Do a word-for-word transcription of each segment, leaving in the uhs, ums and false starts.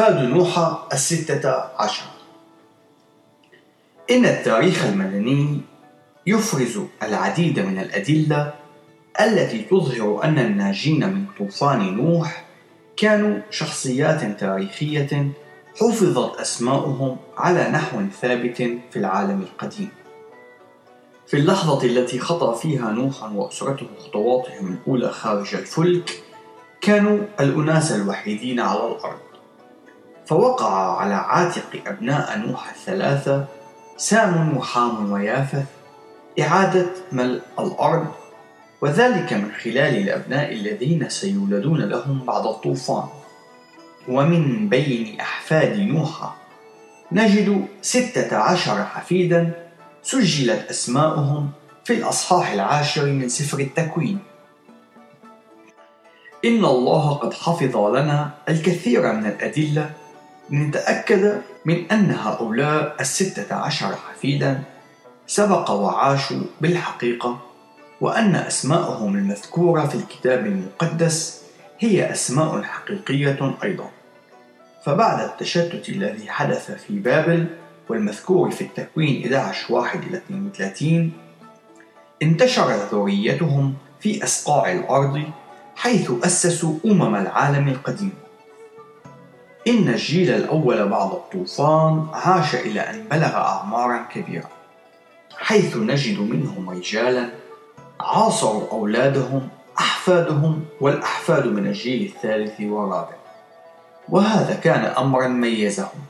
أحفاد نوح الستة عشر. إن التاريخ المدني يفرز العديد من الأدلة التي تظهر أن الناجين من طوفان نوح كانوا شخصيات تاريخية حفظت أسماؤهم على نحو ثابت في العالم القديم. في اللحظة التي خطأ فيها نوح وأسرته خطواتهم الأولى خارج الفلك، كانوا الأناس الوحيدين على الأرض، فوقع على عاتق أبناء نوح الثلاثة سام وحام ويافث إعادة ملء الأرض، وذلك من خلال الأبناء الذين سيولدون لهم بعد الطوفان. ومن بين أحفاد نوح نجد ستة عشر حفيدا سجلت أسماؤهم في الأصحاح العاشر من سفر التكوين. إن الله قد حفظ لنا الكثير من الأدلة لنتأكد من أن هؤلاء الستة عشر حفيدا سبق وعاشوا بالحقيقة، وأن أسماءهم المذكورة في الكتاب المقدس هي أسماء حقيقية أيضا. فبعد التشتت الذي حدث في بابل والمذكور في التكوين أحد عشر واحد إلى اثنين وثلاثين، انتشرت ذريتهم في أصقاع الأرض حيث أسسوا أمم العالم القديم. إن الجيل الأول بعد الطوفان عاش إلى أن بلغ أعمارا كبيرة، حيث نجد منهم رجالا عاصروا أولادهم أحفادهم والأحفاد من الجيل الثالث والرابع، وهذا كان أمرا ميزهم.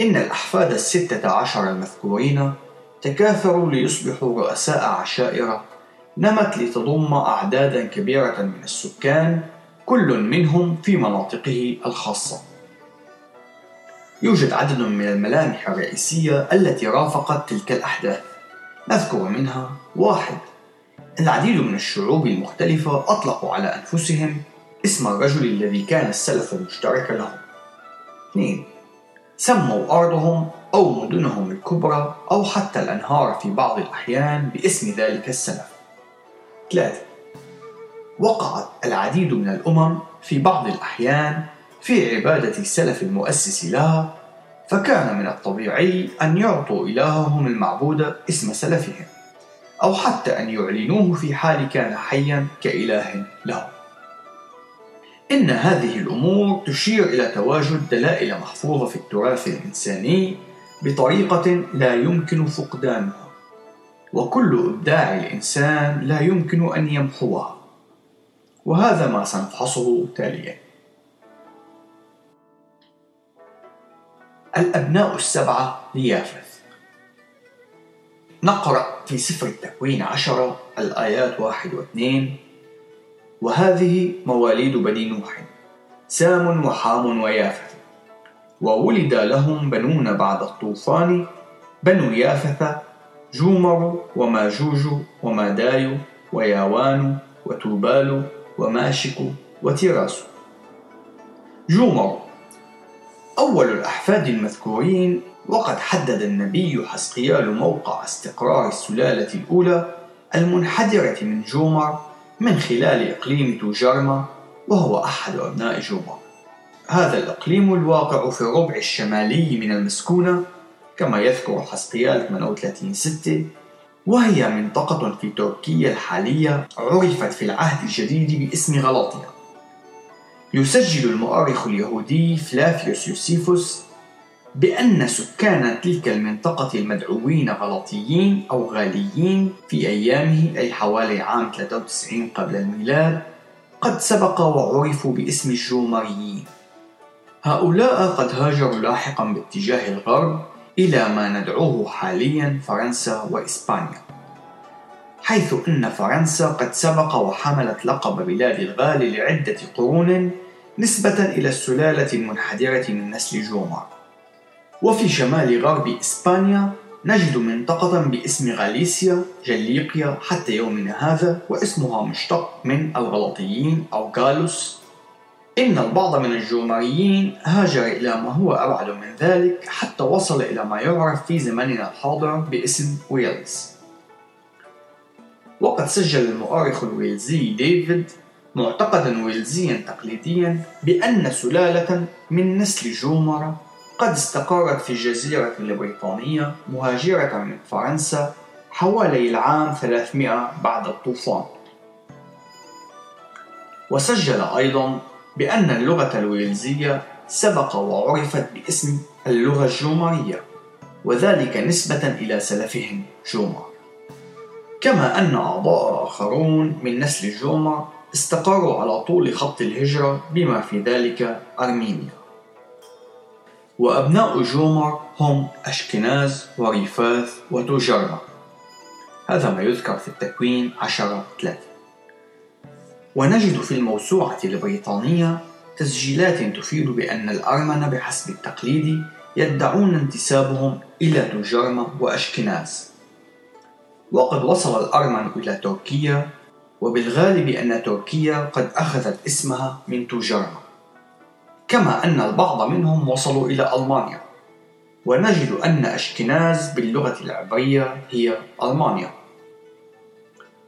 إن الأحفاد الستة عشر المذكورين تكاثروا ليصبحوا رؤساء عشائر نمت لتضم أعدادا كبيرة من السكان، كل منهم في مناطقه الخاصة. يوجد عدد من الملامح الرئيسية التي رافقت تلك الأحداث، نذكر منها: واحد، العديد من الشعوب المختلفة أطلقوا على أنفسهم اسم الرجل الذي كان السلف المشترك لهم. اثنين، سموا أرضهم أو مدنهم الكبرى أو حتى الأنهار في بعض الأحيان باسم ذلك السلف. ثلاثة، وقعت العديد من الأمم في بعض الأحيان في عبادة السلف المؤسس لها، فكان من الطبيعي أن يعطوا إلههم المعبود اسم سلفهم، أو حتى أن يعلنوه في حال كان حيا كإله له. إن هذه الأمور تشير إلى تواجد دلائل محفوظة في التراث الإنساني بطريقة لا يمكن فقدانها، وكل إبداع الإنسان لا يمكن أن يمحوها، وهذا ما سنفحصه تاليا. الأبناء السبعة ليافث. نقرأ في سفر التكوين عشرة الآيات واحد واثنين: وهذه مواليد بني نوح، سام وحام ويافث، وولد لهم بنون بعد الطوفان، بنو يافث، جومر وماجوج وماداي وياوان وتوبال وماشك وتراس. جومر أول الأحفاد المذكورين، وقد حدد النبي حسقيال موقع استقرار السلالة الأولى المنحدرة من جومر من خلال إقليم توجرما، وهو أحد أبناء جومر. هذا الإقليم الواقع في الربع الشمالي من المسكونة كما يذكر حسقيال ثمانية وثلاثين ستة، وهي منطقة في تركيا الحالية عرفت في العهد الجديد باسم غلاطيا. يسجل المؤرخ اليهودي فلافيوس يوسيفوس بأن سكان تلك المنطقة المدعوين غلطيين أو غاليين في أيامه، أي حوالي عام ثلاثة وتسعين قبل الميلاد، قد سبق وعرفوا باسم الجومريين. هؤلاء قد هاجروا لاحقا باتجاه الغرب إلى ما ندعوه حاليا فرنسا وإسبانيا، حيث أن فرنسا قد سبق وحملت لقب بلاد الغال لعدة قرون نسبة إلى السلالة المنحدرة من نسل جومر. وفي شمال غرب إسبانيا نجد منطقة باسم غاليسيا جليقيا حتى يومنا هذا، واسمها مشتق من الغلطيين أو غالوس. إن البعض من الجومريين هاجر إلى ما هو أبعد من ذلك حتى وصل إلى ما يعرف في زمننا الحاضر باسم ويلز. وقد سجل المؤرخ الويلزي ديفيد معتقدا ويلزيا تقليديا بأن سلالة من نسل جومرة قد استقرت في الجزيرة البريطانية مهاجرة من فرنسا حوالي العام ثلاثمائة بعد الطوفان. وسجل أيضا بأن اللغة الويلزية سبق وعرفت باسم اللغة الجومرية، وذلك نسبة إلى سلفهم جومر، كما أن أعضاء آخرون من نسل جومر استقروا على طول خط الهجرة بما في ذلك أرمينيا. وأبناء جومر هم أشكناز وريفاث وتوجرة، هذا ما يذكر في التكوين عشرة ثلاثة. ونجد في الموسوعة البريطانية تسجيلات تفيد بأن الأرمن بحسب التقليد يدعون انتسابهم إلى توجرمة وأشكناز. وقد وصل الأرمن إلى تركيا، وبالغالب أن تركيا قد أخذت اسمها من توجرمة، كما أن البعض منهم وصلوا إلى ألمانيا. ونجد أن أشكناز باللغة العبرية هي ألمانيا.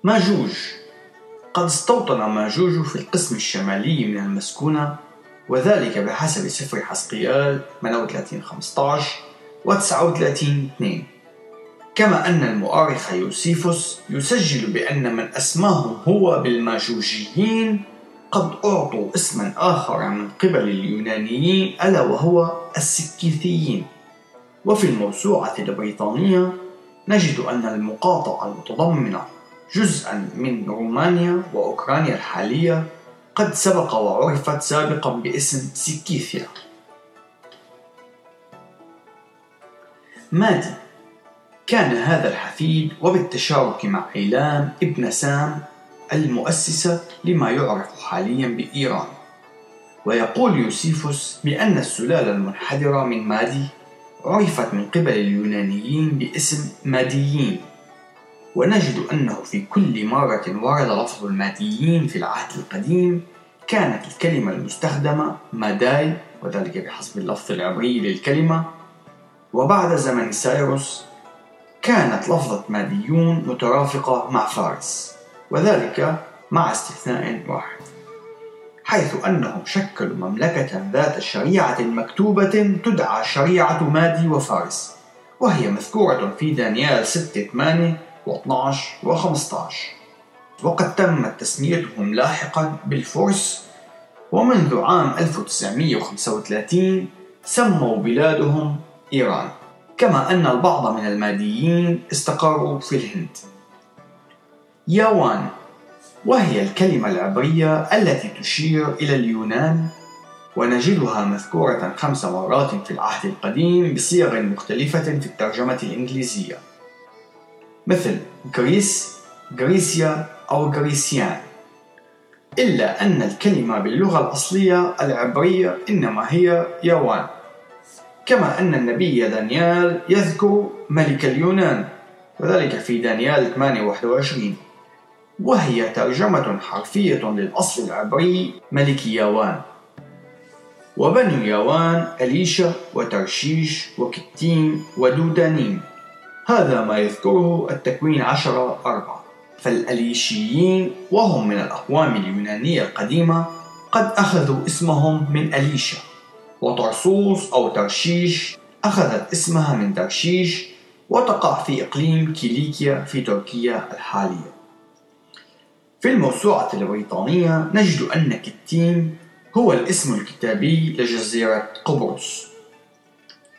ماجوج، قد استوطن ماجوج في القسم الشمالي من المسكونة، وذلك بحسب سفر حسقيال ثمانية وثلاثين خمسة عشر و تسعة وثلاثين اثنين، كما أن المؤرخ يوسيفوس يسجل بأن من أسماهم هو بالماجوجيين قد أعطوا اسما آخر من قبل اليونانيين، ألا وهو السكيثيين. وفي الموسوعة البريطانية نجد أن المقاطعة المتضمنة جزءا من رومانيا وأوكرانيا الحالية قد سبق وعرفت سابقا باسم سيكيثيا. مادي، كان هذا الحفيد وبالتشارك مع إيلام ابن سام المؤسسة لما يعرف حاليا بإيران. ويقول يوسيفوس بأن السلالة المنحدرة من مادي عرفت من قبل اليونانيين باسم ماديين. ونجد أنه في كل مرة ورد لفظ الماديين في العهد القديم كانت الكلمة المستخدمة ماداي، وذلك بحسب اللفظ العبري للكلمة. وبعد زمن سايروس كانت لفظة ماديون مترافقة مع فارس، وذلك مع استثناء واحد، حيث أنهم شكلوا مملكة ذات شريعة مكتوبة تدعى شريعة مادي وفارس، وهي مذكورة في دانيال ستة ثمانية واثني عشر وخمسة عشر. وقد تمت تسميتهم لاحقا بالفرس، ومنذ عام ألف وتسعمائة وخمسة وثلاثين سموا بلادهم إيران، كما أن البعض من الماديين استقروا في الهند. ياوان، وهي الكلمة العبرية التي تشير إلى اليونان، ونجدها مذكورة خمس مرات في العهد القديم بصيغ مختلفة في الترجمة الإنجليزية، مثل غريس، غريسيا أو غريسيان، إلا أن الكلمة باللغة الأصلية العبرية إنما هي يوان، كما أن النبي دانيال يذكر ملك اليونان، وذلك في دانيال ثمانية واحد وعشرين، وهي ترجمة حرفية للأصل العبري ملك يوان. وبنو يوان أليشا وترشيش وكتيم ودودانيم، هذا ما يذكره التكوين عشرة أربعة. فالأليشيين، وهم من الأقوام اليونانية القديمة، قد أخذوا اسمهم من أليشا. وطرسوس أو ترشيش أخذت اسمها من ترشيش، وتقع في إقليم كيليكيا في تركيا الحالية. في الموسوعة البريطانية نجد أن كتيم هو الاسم الكتابي لجزيرة قبرص،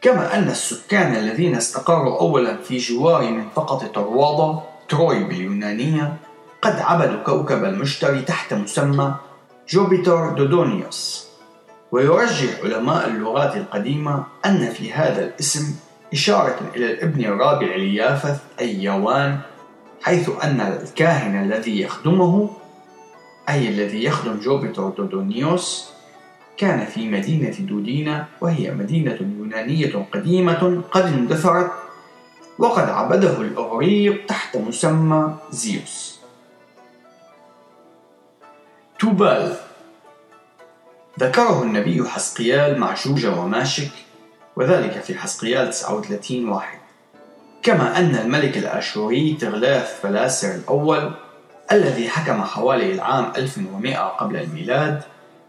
كما أن السكان الذين استقروا أولا في جوار منطقة طروادة تروي باليونانية قد عبدوا كوكب المشتري تحت مسمى جوبيتر دودونيوس. ويرجح علماء اللغات القديمة أن في هذا الاسم إشارة إلى الابن الرابع ليافث أي يوان، حيث أن الكاهن الذي يخدمه أي الذي يخدم جوبيتر دودونيوس كان في مدينة دودينا، وهي مدينة يونانية قديمة قد اندثرت، وقد عبده الإغريق تحت مسمى زيوس. توبال، ذكره النبي حسقيال مع جوج وماشك، وذلك في حسقيال تسعة وثلاثين واحد، كما أن الملك الآشوري تغلاث فلاسر الأول الذي حكم حوالي العام ألف ومئة قبل الميلاد،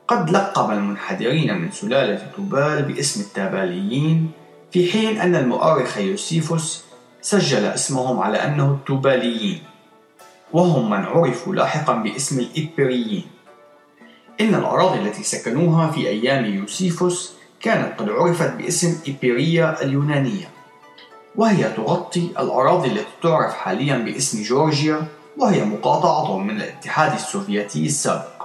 قد لقب المنحدرين من سلالة توبال باسم التاباليين، في حين أن المؤرخ يوسيفوس سجل اسمهم على أنه التوباليين، وهم من عرفوا لاحقا باسم الإبريين. إن الأراضي التي سكنوها في أيام يوسيفوس كانت قد عرفت باسم إبريا اليونانية، وهي تغطي الأراضي التي تعرف حاليا باسم جورجيا، وهي مقاطعة من الاتحاد السوفيتي السابق،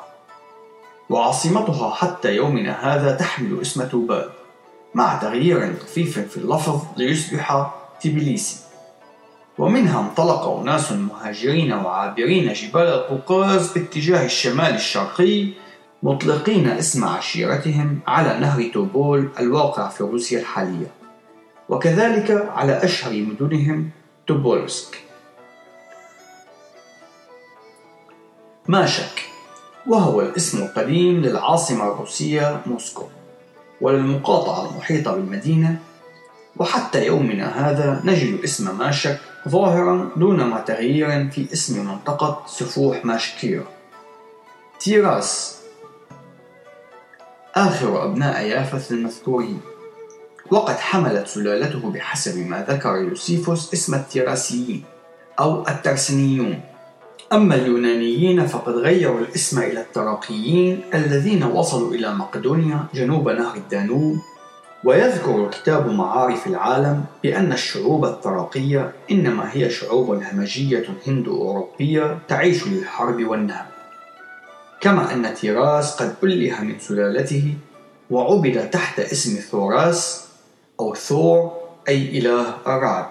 وعاصمتها حتى يومنا هذا تحمل اسم توبال، مع تغيير طفيف في اللفظ ليصبح تبليسي. ومنها انطلق أناس مهاجرين وعابرين جبال القوقاز باتجاه الشمال الشرقي، مطلقين اسم عشيرتهم على نهر توبول الواقع في روسيا الحالية، وكذلك على أشهر مدنهم توبولسك. ماشك، وهو الاسم القديم للعاصمة الروسية موسكو، وللمقاطعة المحيطة بالمدينة، وحتى يومنا هذا نجد اسم ماشك ظاهرا دونما تغيير في اسم منطقة سفوح ماشكير. تيراس، آخر أبناء يافث المذكورين، وقد حملت سلالته بحسب ما ذكر يوسيفوس اسم التيراسيين أو الترسنيون. أما اليونانيين فقد غيروا الاسم إلى التراقيين الذين وصلوا إلى مقدونيا جنوب نهر الدانوب. ويذكر كتاب معارف العالم بأن الشعوب التراقية إنما هي شعوب همجية هندو-أوروبية تعيش للحرب والنهب، كما أن تيراس قد أله من سلالته وعبد تحت اسم ثوراس أو ثور، أي إله الرعد.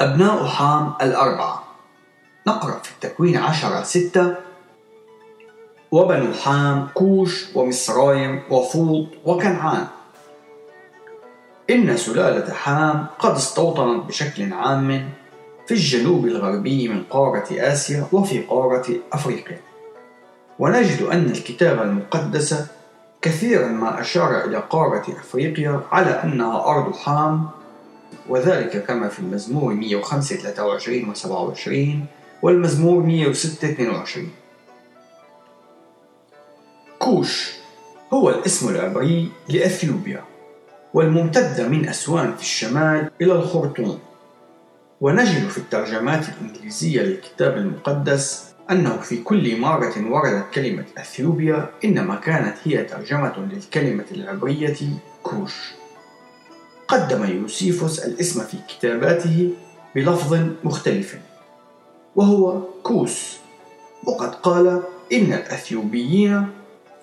أبناء حام الأربعة، نقرأ في التكوين عشرة ستة: وبنو حام كوش ومصرايم وفوط وكنعان. إن سلالة حام قد استوطنت بشكل عام في الجنوب الغربي من قارة آسيا وفي قارة أفريقيا، ونجد أن الكتاب المقدس كثيرا ما أشار إلى قارة أفريقيا على أنها أرض حام، وذلك كما في المزمور مئة وخمسة ثلاثة وعشرين وسبعة وعشرين والمزمور مئة وستة اثنين وعشرين. كوش هو الاسم العبري لأثيوبيا، والممتدة من أسوان في الشمال إلى الخرطوم، ونجد في الترجمات الإنجليزية للكتاب المقدس أنه في كل مرة وردت كلمة أثيوبيا إنما كانت هي ترجمة للكلمة العبرية كوش. قدم يوسيفوس الاسم في كتاباته بلفظ مختلف وهو كوس، وقد قال إن الأثيوبيين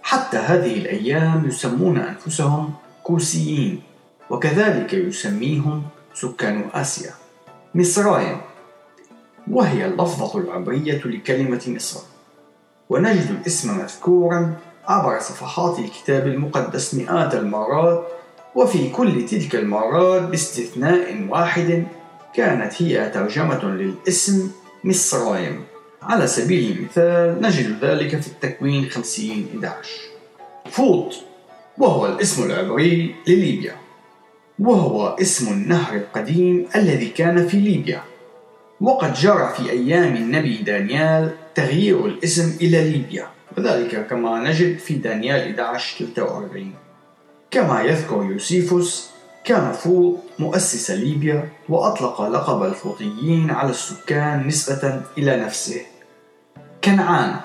حتى هذه الأيام يسمون أنفسهم كوسيين، وكذلك يسميهم سكان آسيا مصرايم، وهي اللفظة العبرية لكلمة مصر. ونجد الاسم مذكورا عبر صفحات الكتاب المقدس مئات المرات، وفي كل تلك المرات باستثناء واحد كانت هي ترجمة للاسم مصرايم. على سبيل المثال نجد ذلك في التكوين خمسين أحد عشر. فوط، وهو الاسم العبري لليبيا، وهو اسم النهر القديم الذي كان في ليبيا، وقد جرى في أيام النبي دانيال تغيير الاسم إلى ليبيا، وذلك كما نجد في دانيال أحد عشر ثلاثة وأربعين. كما يذكر يوسيفوس كان فوط مؤسس ليبيا، وأطلق لقب الفوطيين على السكان نسبة إلى نفسه. كنعان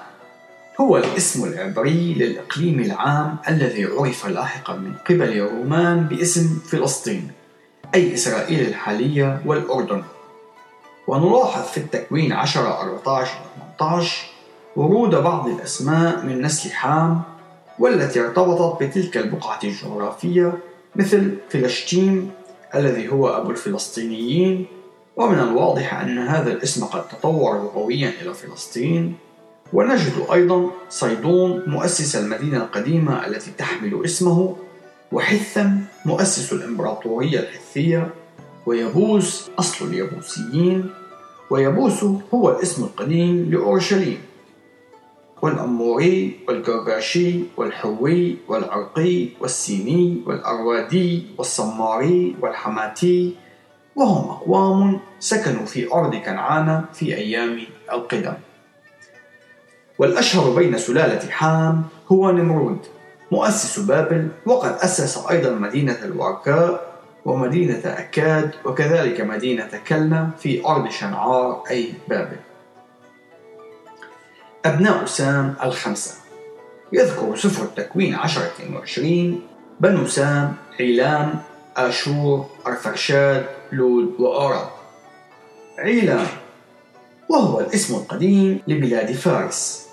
هو الاسم العبري للإقليم العام الذي عرف لاحقا من قبل الرومان باسم فلسطين، أي إسرائيل الحالية والأردن. ونلاحظ في التكوين عشرة أربعة عشر ثمانية عشر ورود بعض الأسماء من نسل حام، والتي ارتبطت بتلك البقعة الجغرافية، مثل فلسطين الذي هو أبو الفلسطينيين، ومن الواضح أن هذا الاسم قد تطور لغويا إلى فلسطين. ونجد أيضا صيدون مؤسس المدينة القديمة التي تحمل اسمه، وحثم مؤسس الإمبراطورية الحثية، ويبوس أصل اليبوسيين، ويبوس هو الاسم القديم لأورشليم. والأموري والجرجاشي والحوي والعرقي والسيني والأروادي والصماري والحماتي وهم أقوام سكنوا في أرض كنعان في أيام القدم. والأشهر بين سلالة حام هو نمرود مؤسس بابل، وقد أسس أيضا مدينة الوركاء ومدينة أكاد وكذلك مدينة كلنا في أرض شنعار أي بابل. أبناء سام الخمسة يذكر سفر التكوين عشرة وعشرين بنو سام عيلام آشور أرفخشاد لود وأراد. عيلام وهو الاسم القديم لبلاد فارس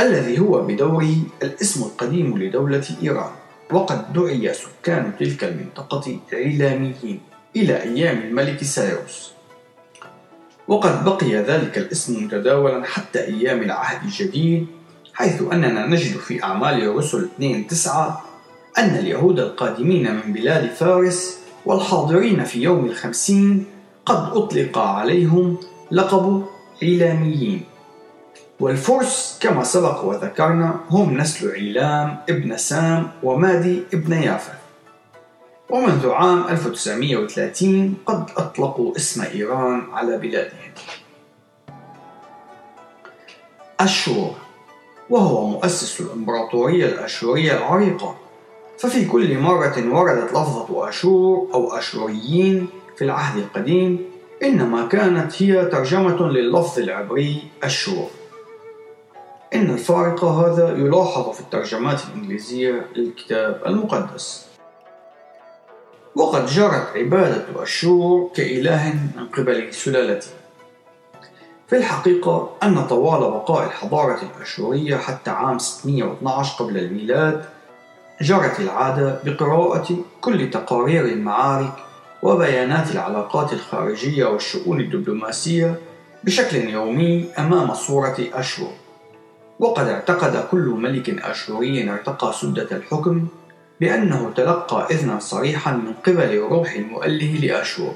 الذي هو بدوره الاسم القديم لدولة إيران، وقد دعي سكان تلك المنطقة عيلاميين إلى أيام الملك سيروس، وقد بقي ذلك الاسم متداولا حتى أيام العهد الجديد، حيث أننا نجد في أعمال الرسل اثنين تسعة أن اليهود القادمين من بلاد فارس والحاضرين في يوم الخمسين قد أطلق عليهم لقب عيلاميين. والفرس كما سبق وذكرنا هم نسل عيلام ابن سام ومادي ابن يافث، ومنذ عام ألف وتسعمئة وثلاثين قد أطلقوا اسم إيران على بلادهم. أشور وهو مؤسس الإمبراطورية الأشورية العريقة، ففي كل مرة وردت لفظة أشور أو أشوريين في العهد القديم إنما كانت هي ترجمة لللفظ العبري أشور. إن الفارق هذا يلاحظ في الترجمات الإنجليزية للكتاب المقدس. وقد جرت عبادة أشور كإله من قبل سلالته. في الحقيقة أن طوال بقاء الحضارة الأشورية حتى عام ستمئة واثني عشر قبل الميلاد جرت العادة بقراءة كل تقارير المعارك وبيانات العلاقات الخارجية والشؤون الدبلوماسية بشكل يومي أمام صورة أشور. وقد اعتقد كل ملك أشوري ارتقى سدة الحكم بأنه تلقى إذنا صريحا من قبل روح المؤله لأشور.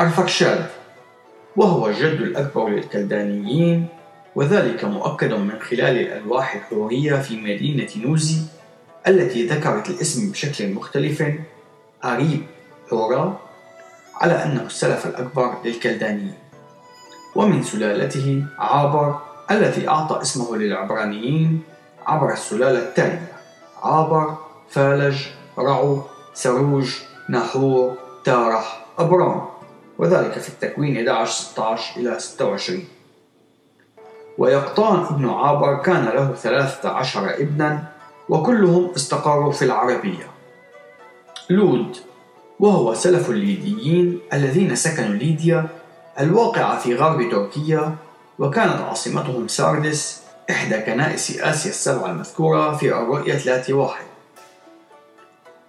أرفخشاد وهو الجد الأكبر للكلدانيين، وذلك مؤكد من خلال الألواح الحورية في مدينة نوزي التي ذكرت الاسم بشكل مختلف أريب هورا، على أنه السلف الأكبر للكلدانيين. ومن سلالته عابر التي أعطى اسمه للعبرانيين عبر السلالة التالية: عابر، فالج، رعو، سروج، ناحور، تارح، أبرام، وذلك في التكوين أحد عشر ستة عشر إلى ستة وعشرين. ويقطان ابن عابر كان له ثلاثة عشر ابنا وكلهم استقروا في العربية. لود وهو سلف الليديين الذين سكنوا ليديا الواقعة في غرب تركيا، وكانت عاصمتهم ساردس إحدى كنائس آسيا السبعة المذكورة في الرؤية ثلاثة واحد.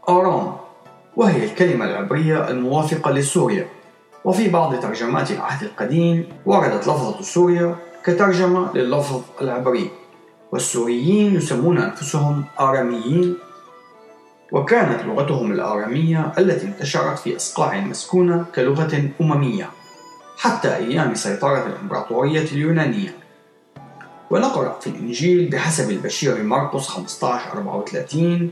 آرام وهي الكلمة العبرية الموافقة لسوريا، وفي بعض ترجمات العهد القديم وردت لفظة سوريا كترجمة لللفظ العبري، والسوريين يسمون أنفسهم آراميين، وكانت لغتهم الآرامية التي انتشرت في أصقاع مسكونة كلغة أممية حتى أيام سيطرة الإمبراطورية اليونانية. ونقرأ في الإنجيل بحسب البشير مرقس خمسة عشر أربعة وثلاثين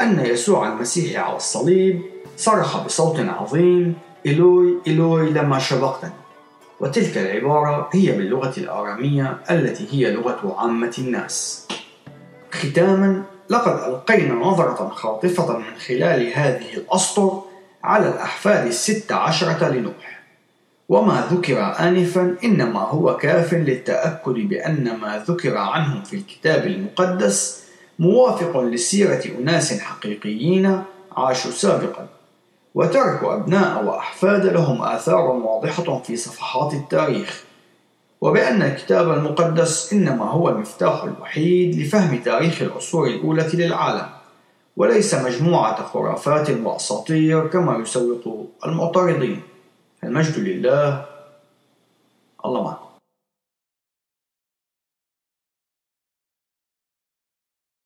أن يسوع المسيح على الصليب صرخ بصوت عظيم: إلوي إلوي لما شبقتني. وتلك العبارة هي باللغة الآرامية التي هي لغة عامة الناس. ختاما، لقد ألقينا نظرة خاطفة من خلال هذه الأسطر على الأحفاد الست عشرة لنوح، وما ذكر آنفا إنما هو كاف للتأكد بأن ما ذكر عنهم في الكتاب المقدس موافق لسيرة أناس حقيقيين عاشوا سابقا، وتركوا أبناء وأحفاد لهم آثار واضحة في صفحات التاريخ، وبأن الكتاب المقدس إنما هو المفتاح الوحيد لفهم تاريخ العصور الأولى للعالم، وليس مجموعة خرافات وأساطير كما يسوق المعترضين. المجد لله. الله معكم.